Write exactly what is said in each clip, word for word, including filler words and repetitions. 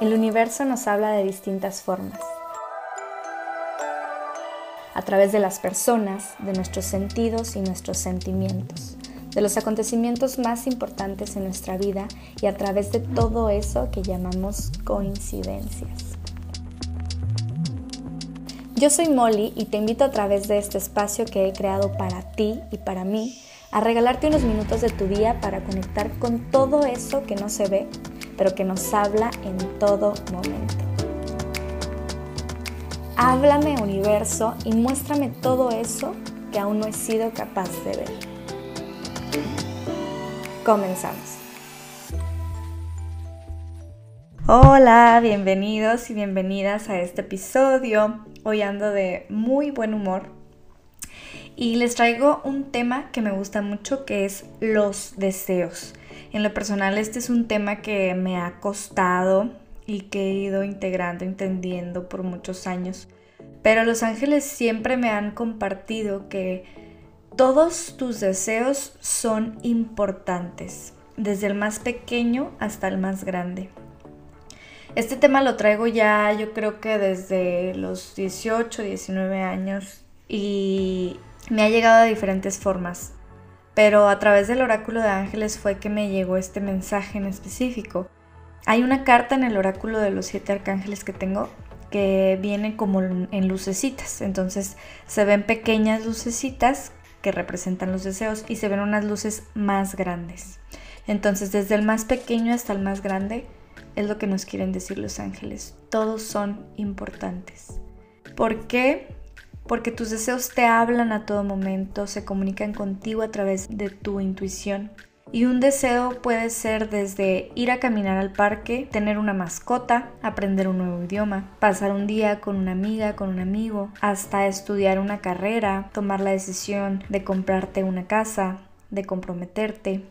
El universo nos habla de distintas formas. A través de las personas, de nuestros sentidos y nuestros sentimientos, de los acontecimientos más importantes en nuestra vida y a través de todo eso que llamamos coincidencias. Yo soy Molly y te invito a través de este espacio que he creado para ti y para mí a regalarte unos minutos de tu día para conectar con todo eso que no se ve, pero que nos habla en todo momento. Háblame, universo, y muéstrame todo eso que aún no he sido capaz de ver. Comenzamos. Hola, bienvenidos y bienvenidas a este episodio. Hoy ando de muy buen humor y les traigo un tema que me gusta mucho, que es los deseos. En lo personal, este es un tema que me ha costado y que he ido integrando, entendiendo por muchos años. Pero los ángeles siempre me han compartido que todos tus deseos son importantes, desde el más pequeño hasta el más grande. Este tema lo traigo ya, yo creo que desde los dieciocho, diecinueve años, y me ha llegado de diferentes formas, pero a través del oráculo de ángeles fue que me llegó este mensaje en específico. Hay una carta en el oráculo de los siete arcángeles que tengo que viene como en lucecitas, entonces se ven pequeñas lucecitas que representan los deseos y se ven unas luces más grandes. Entonces, desde el más pequeño hasta el más grande, es lo que nos quieren decir los ángeles. Todos son importantes. ¿Por qué? Porque tus deseos te hablan a todo momento, se comunican contigo a través de tu intuición. Y un deseo puede ser desde ir a caminar al parque, tener una mascota, aprender un nuevo idioma, pasar un día con una amiga, con un amigo, hasta estudiar una carrera, tomar la decisión de comprarte una casa, de comprometerte.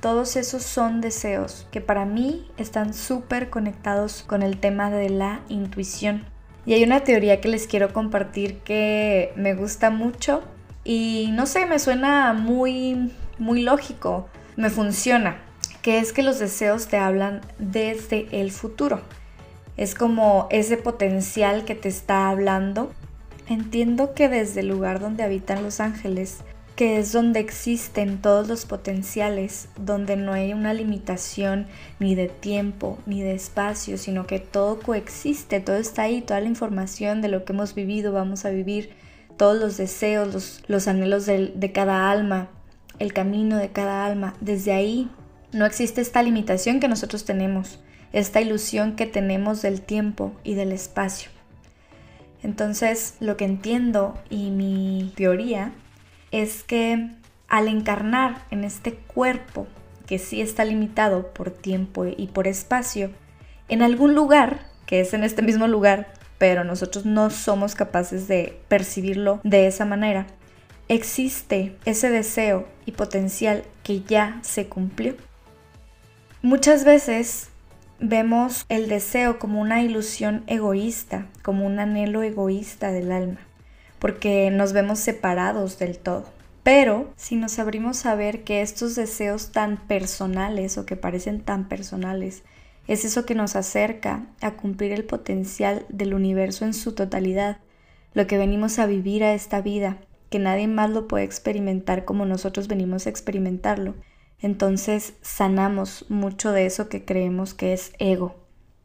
Todos esos son deseos que para mí están súper conectados con el tema de la intuición. Y hay una teoría que les quiero compartir que me gusta mucho y no sé, me suena muy, muy lógico, me funciona, que es que los deseos te hablan desde el futuro. Es como ese potencial que te está hablando. Entiendo que desde el lugar donde habitan los ángeles, que es donde existen todos los potenciales, donde no hay una limitación ni de tiempo ni de espacio, sino que todo coexiste, todo está ahí, toda la información de lo que hemos vivido, vamos a vivir, todos los deseos, los, los anhelos de, de cada alma, el camino de cada alma. Desde ahí no existe esta limitación que nosotros tenemos, esta ilusión que tenemos del tiempo y del espacio. Entonces, lo que entiendo y mi teoría es que al encarnar en este cuerpo, que sí está limitado por tiempo y por espacio, en algún lugar, que es en este mismo lugar, pero nosotros no somos capaces de percibirlo de esa manera, existe ese deseo y potencial que ya se cumplió. Muchas veces vemos el deseo como una ilusión egoísta, como un anhelo egoísta del alma, porque nos vemos separados del todo. Pero si nos abrimos a ver que estos deseos tan personales o que parecen tan personales, es eso que nos acerca a cumplir el potencial del universo en su totalidad, lo que venimos a vivir a esta vida, que nadie más lo puede experimentar como nosotros venimos a experimentarlo. Entonces sanamos mucho de eso que creemos que es ego.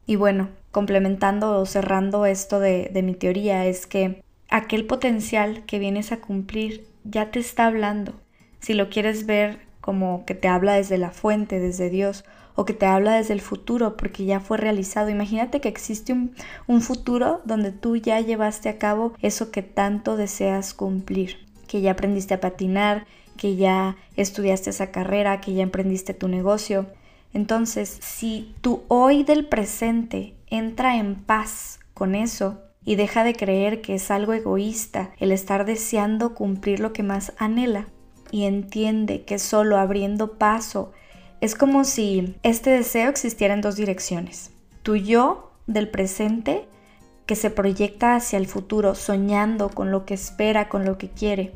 Y bueno, complementando o cerrando esto de, de mi teoría, es que aquel potencial que vienes a cumplir ya te está hablando. Si lo quieres ver como que te habla desde la fuente, desde Dios, o que te habla desde el futuro porque ya fue realizado. Imagínate que existe un, un futuro donde tú ya llevaste a cabo eso que tanto deseas cumplir, que ya aprendiste a patinar, que ya estudiaste esa carrera, que ya emprendiste tu negocio. Entonces, si tu hoy del presente entra en paz con eso, y deja de creer que es algo egoísta el estar deseando cumplir lo que más anhela, y entiende que solo abriendo paso, es como si este deseo existiera en dos direcciones. Tu yo del presente que se proyecta hacia el futuro soñando con lo que espera, con lo que quiere.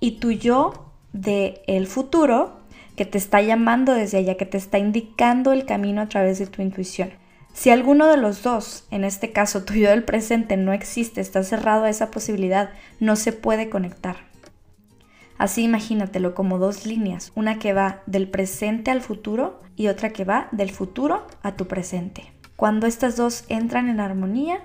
Y tu yo del futuro que te está llamando desde allá, que te está indicando el camino a través de tu intuición. Si alguno de los dos, en este caso tu yo del presente, no existe, está cerrado a esa posibilidad, no se puede conectar. Así imagínatelo como dos líneas, una que va del presente al futuro y otra que va del futuro a tu presente. Cuando estas dos entran en armonía,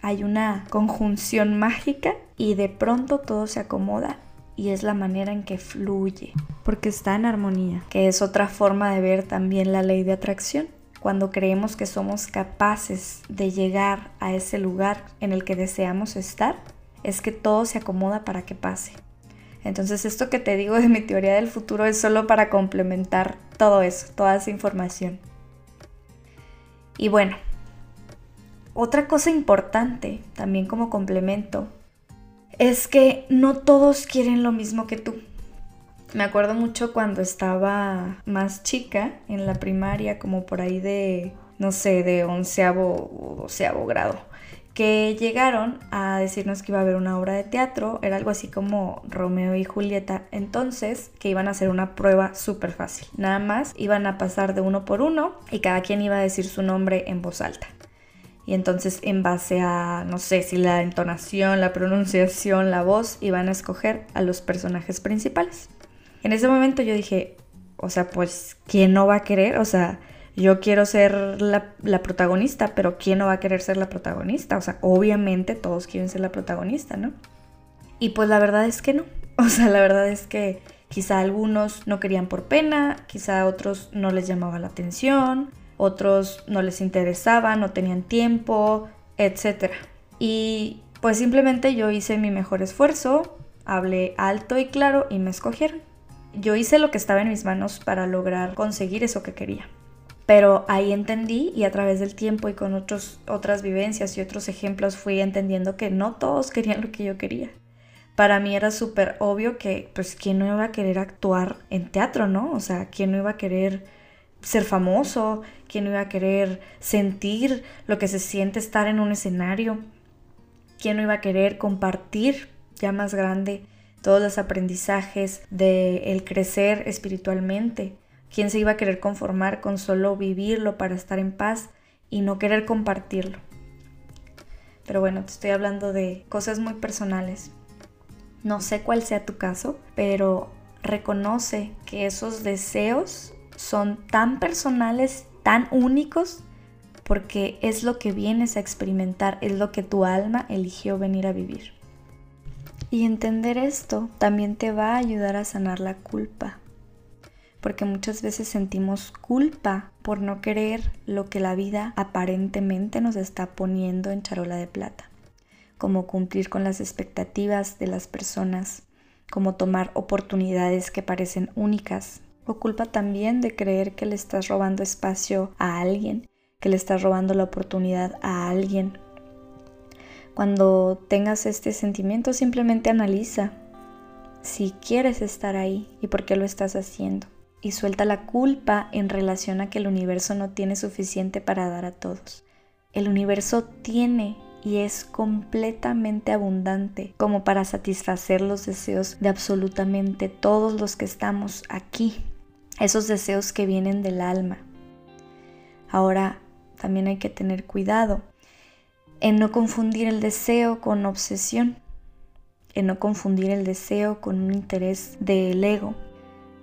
hay una conjunción mágica y de pronto todo se acomoda y es la manera en que fluye, porque está en armonía, que es otra forma de ver también la ley de atracción. Cuando creemos que somos capaces de llegar a ese lugar en el que deseamos estar, es que todo se acomoda para que pase. Entonces esto que te digo de mi teoría del futuro es solo para complementar todo eso, toda esa información. Y bueno, otra cosa importante, también como complemento, es que no todos quieren lo mismo que tú. Me acuerdo mucho cuando estaba más chica, en la primaria, como por ahí de, no sé, de onceavo o doceavo grado, que llegaron a decirnos que iba a haber una obra de teatro, era algo así como Romeo y Julieta, entonces, que iban a hacer una prueba súper fácil. Nada más iban a pasar de uno por uno y cada quien iba a decir su nombre en voz alta. Y entonces en base a, no sé, si la entonación, la pronunciación, la voz, iban a escoger a los personajes principales. En ese momento yo dije, o sea, pues, ¿quién no va a querer? O sea, yo quiero ser la, la protagonista, pero ¿quién no va a querer ser la protagonista? O sea, obviamente todos quieren ser la protagonista, ¿no? Y pues la verdad es que no. O sea, la verdad es que quizá algunos no querían por pena, quizá otros no les llamaba la atención, otros no les interesaba, no tenían tiempo, etcétera. Y pues simplemente yo hice mi mejor esfuerzo, hablé alto y claro y me escogieron. Yo hice lo que estaba en mis manos para lograr conseguir eso que quería. Pero ahí entendí, y a través del tiempo y con otros, otras vivencias y otros ejemplos fui entendiendo que no todos querían lo que yo quería. Para mí era súper obvio que, pues, ¿quién no iba a querer actuar en teatro, no? O sea, ¿quién no iba a querer ser famoso? ¿Quién no iba a querer sentir lo que se siente estar en un escenario? ¿Quién no iba a querer compartir, ya más grande, todos los aprendizajes del crecer espiritualmente? ¿Quién se iba a querer conformar con solo vivirlo para estar en paz y no querer compartirlo? Pero bueno, te estoy hablando de cosas muy personales. No sé cuál sea tu caso, pero reconoce que esos deseos son tan personales, tan únicos, porque es lo que vienes a experimentar, es lo que tu alma eligió venir a vivir. Y entender esto también te va a ayudar a sanar la culpa, porque muchas veces sentimos culpa por no querer lo que la vida aparentemente nos está poniendo en charola de plata, como cumplir con las expectativas de las personas, como tomar oportunidades que parecen únicas, o culpa también de creer que le estás robando espacio a alguien, que le estás robando la oportunidad a alguien. Cuando tengas este sentimiento, simplemente analiza si quieres estar ahí y por qué lo estás haciendo. Y suelta la culpa en relación a que el universo no tiene suficiente para dar a todos. El universo tiene y es completamente abundante como para satisfacer los deseos de absolutamente todos los que estamos aquí. Esos deseos que vienen del alma. Ahora, también hay que tener cuidado en no confundir el deseo con obsesión, en no confundir el deseo con un interés del ego.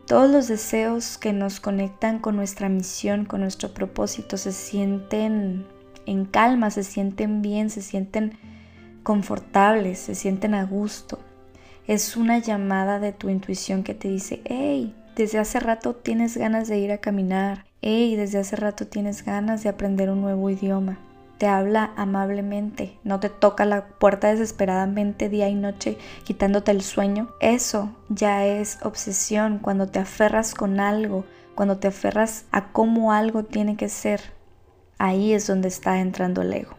Todos los deseos que nos conectan con nuestra misión, con nuestro propósito, se sienten en calma, se sienten bien, se sienten confortables, se sienten a gusto. Es una llamada de tu intuición que te dice, hey, desde hace rato tienes ganas de ir a caminar, hey, desde hace rato tienes ganas de aprender un nuevo idioma. Te habla amablemente, no te toca la puerta desesperadamente día y noche quitándote el sueño. Eso ya es obsesión, cuando te aferras con algo, cuando te aferras a cómo algo tiene que ser. Ahí es donde está entrando el ego.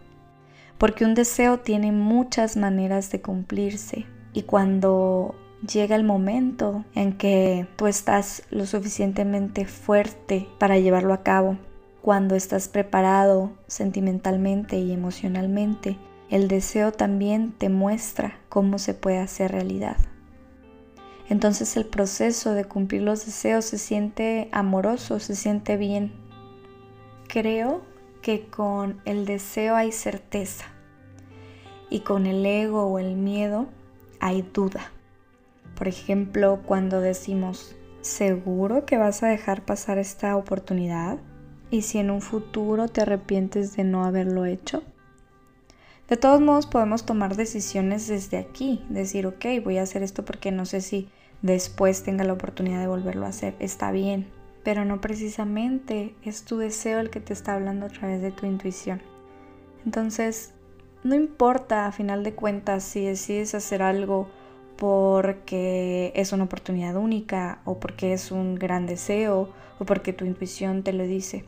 Porque un deseo tiene muchas maneras de cumplirse y cuando llega el momento en que tú estás lo suficientemente fuerte para llevarlo a cabo, cuando estás preparado sentimentalmente y emocionalmente, el deseo también te muestra cómo se puede hacer realidad. Entonces el proceso de cumplir los deseos se siente amoroso, se siente bien. Creo que con el deseo hay certeza y con el ego o el miedo hay duda. Por ejemplo, cuando decimos, ¿seguro que vas a dejar pasar esta oportunidad? ¿Y si en un futuro te arrepientes de no haberlo hecho? De todos modos podemos tomar decisiones desde aquí, decir, ok, voy a hacer esto porque no sé si después tenga la oportunidad de volverlo a hacer, está bien, pero no precisamente es tu deseo el que te está hablando a través de tu intuición. Entonces, no importa a final de cuentas si decides hacer algo porque es una oportunidad única o porque es un gran deseo o porque tu intuición te lo dice.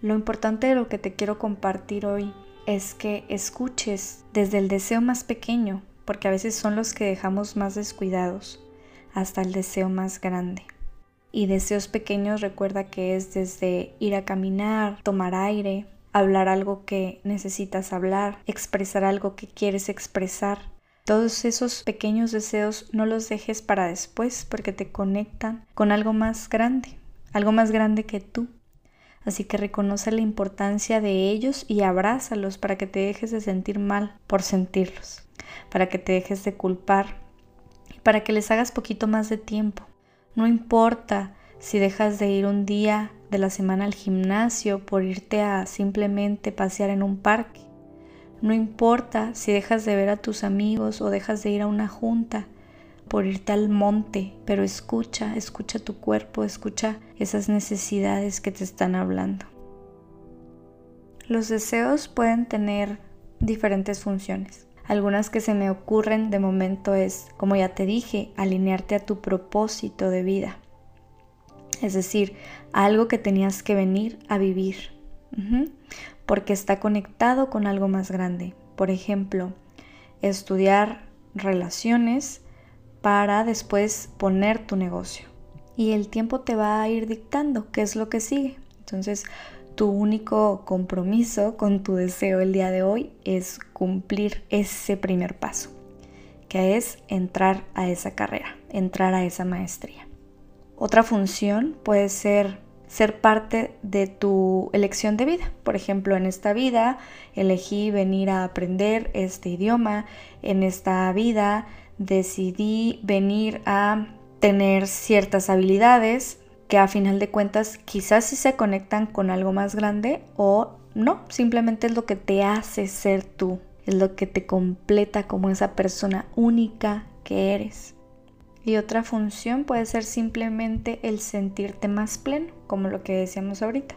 Lo importante de lo que te quiero compartir hoy es que escuches desde el deseo más pequeño, porque a veces son los que dejamos más descuidados, hasta el deseo más grande. Y deseos pequeños, recuerda que es desde ir a caminar, tomar aire, hablar algo que necesitas hablar, expresar algo que quieres expresar. Todos esos pequeños deseos no los dejes para después porque te conectan con algo más grande, algo más grande que tú. Así que reconoce la importancia de ellos y abrázalos para que te dejes de sentir mal por sentirlos, para que te dejes de culpar, para que les hagas poquito más de tiempo. No importa si dejas de ir un día de la semana al gimnasio por irte a simplemente pasear en un parque. No importa si dejas de ver a tus amigos o dejas de ir a una junta por irte al monte, pero escucha, escucha tu cuerpo, escucha esas necesidades que te están hablando. Los deseos pueden tener diferentes funciones. Algunas que se me ocurren de momento es, como ya te dije, alinearte a tu propósito de vida. Es decir, a algo que tenías que venir a vivir, uh-huh. porque está conectado con algo más grande. Por ejemplo, estudiar relaciones para después poner tu negocio. Y el tiempo te va a ir dictando qué es lo que sigue. Entonces, tu único compromiso con tu deseo el día de hoy es cumplir ese primer paso, que es entrar a esa carrera, entrar a esa maestría. Otra función puede ser ser parte de tu elección de vida. Por ejemplo, en esta vida elegí venir a aprender este idioma, en esta vida decidí venir a tener ciertas habilidades que a final de cuentas quizás sí se conectan con algo más grande o no, simplemente es lo que te hace ser tú, es lo que te completa como esa persona única que eres. Y otra función puede ser simplemente el sentirte más pleno, como lo que decíamos ahorita.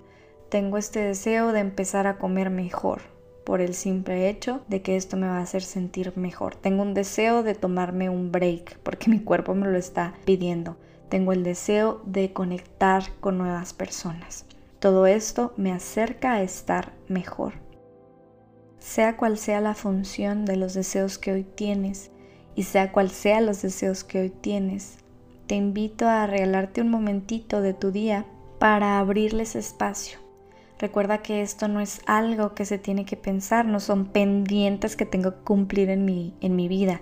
Tengo este deseo de empezar a comer mejor por el simple hecho de que esto me va a hacer sentir mejor. Tengo un deseo de tomarme un break porque mi cuerpo me lo está pidiendo. Tengo el deseo de conectar con nuevas personas. Todo esto me acerca a estar mejor. Sea cual sea la función de los deseos que hoy tienes y sea cual sea los deseos que hoy tienes, te invito a regalarte un momentito de tu día para abrirles espacio. Recuerda que esto no es algo que se tiene que pensar, no son pendientes que tengo que cumplir en mi, en mi vida.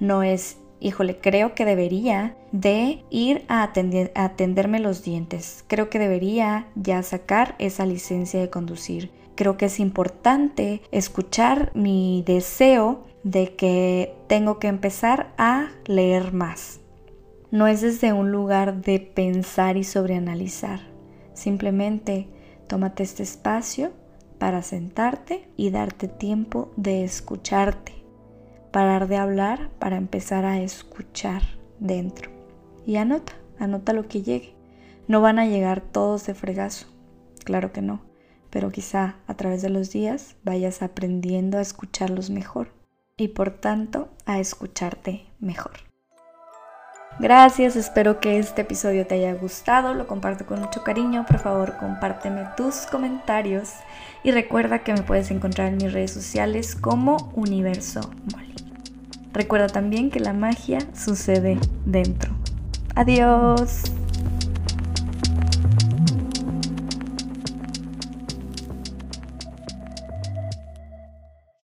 No es híjole, creo que debería de ir a, atender, a atenderme los dientes. Creo que debería ya sacar esa licencia de conducir. Creo que es importante escuchar mi deseo de que tengo que empezar a leer más. No es desde un lugar de pensar y sobreanalizar. Simplemente tómate este espacio para sentarte y darte tiempo de escucharte. Parar de hablar para empezar a escuchar dentro. Y anota, anota lo que llegue. No van a llegar todos de fregazo, claro que no, pero quizá a través de los días vayas aprendiendo a escucharlos mejor y por tanto a escucharte mejor. Gracias, espero que este episodio te haya gustado, lo comparto con mucho cariño, por favor compárteme tus comentarios y recuerda que me puedes encontrar en mis redes sociales como Universo Mole. Recuerda también que la magia sucede dentro. ¡Adiós!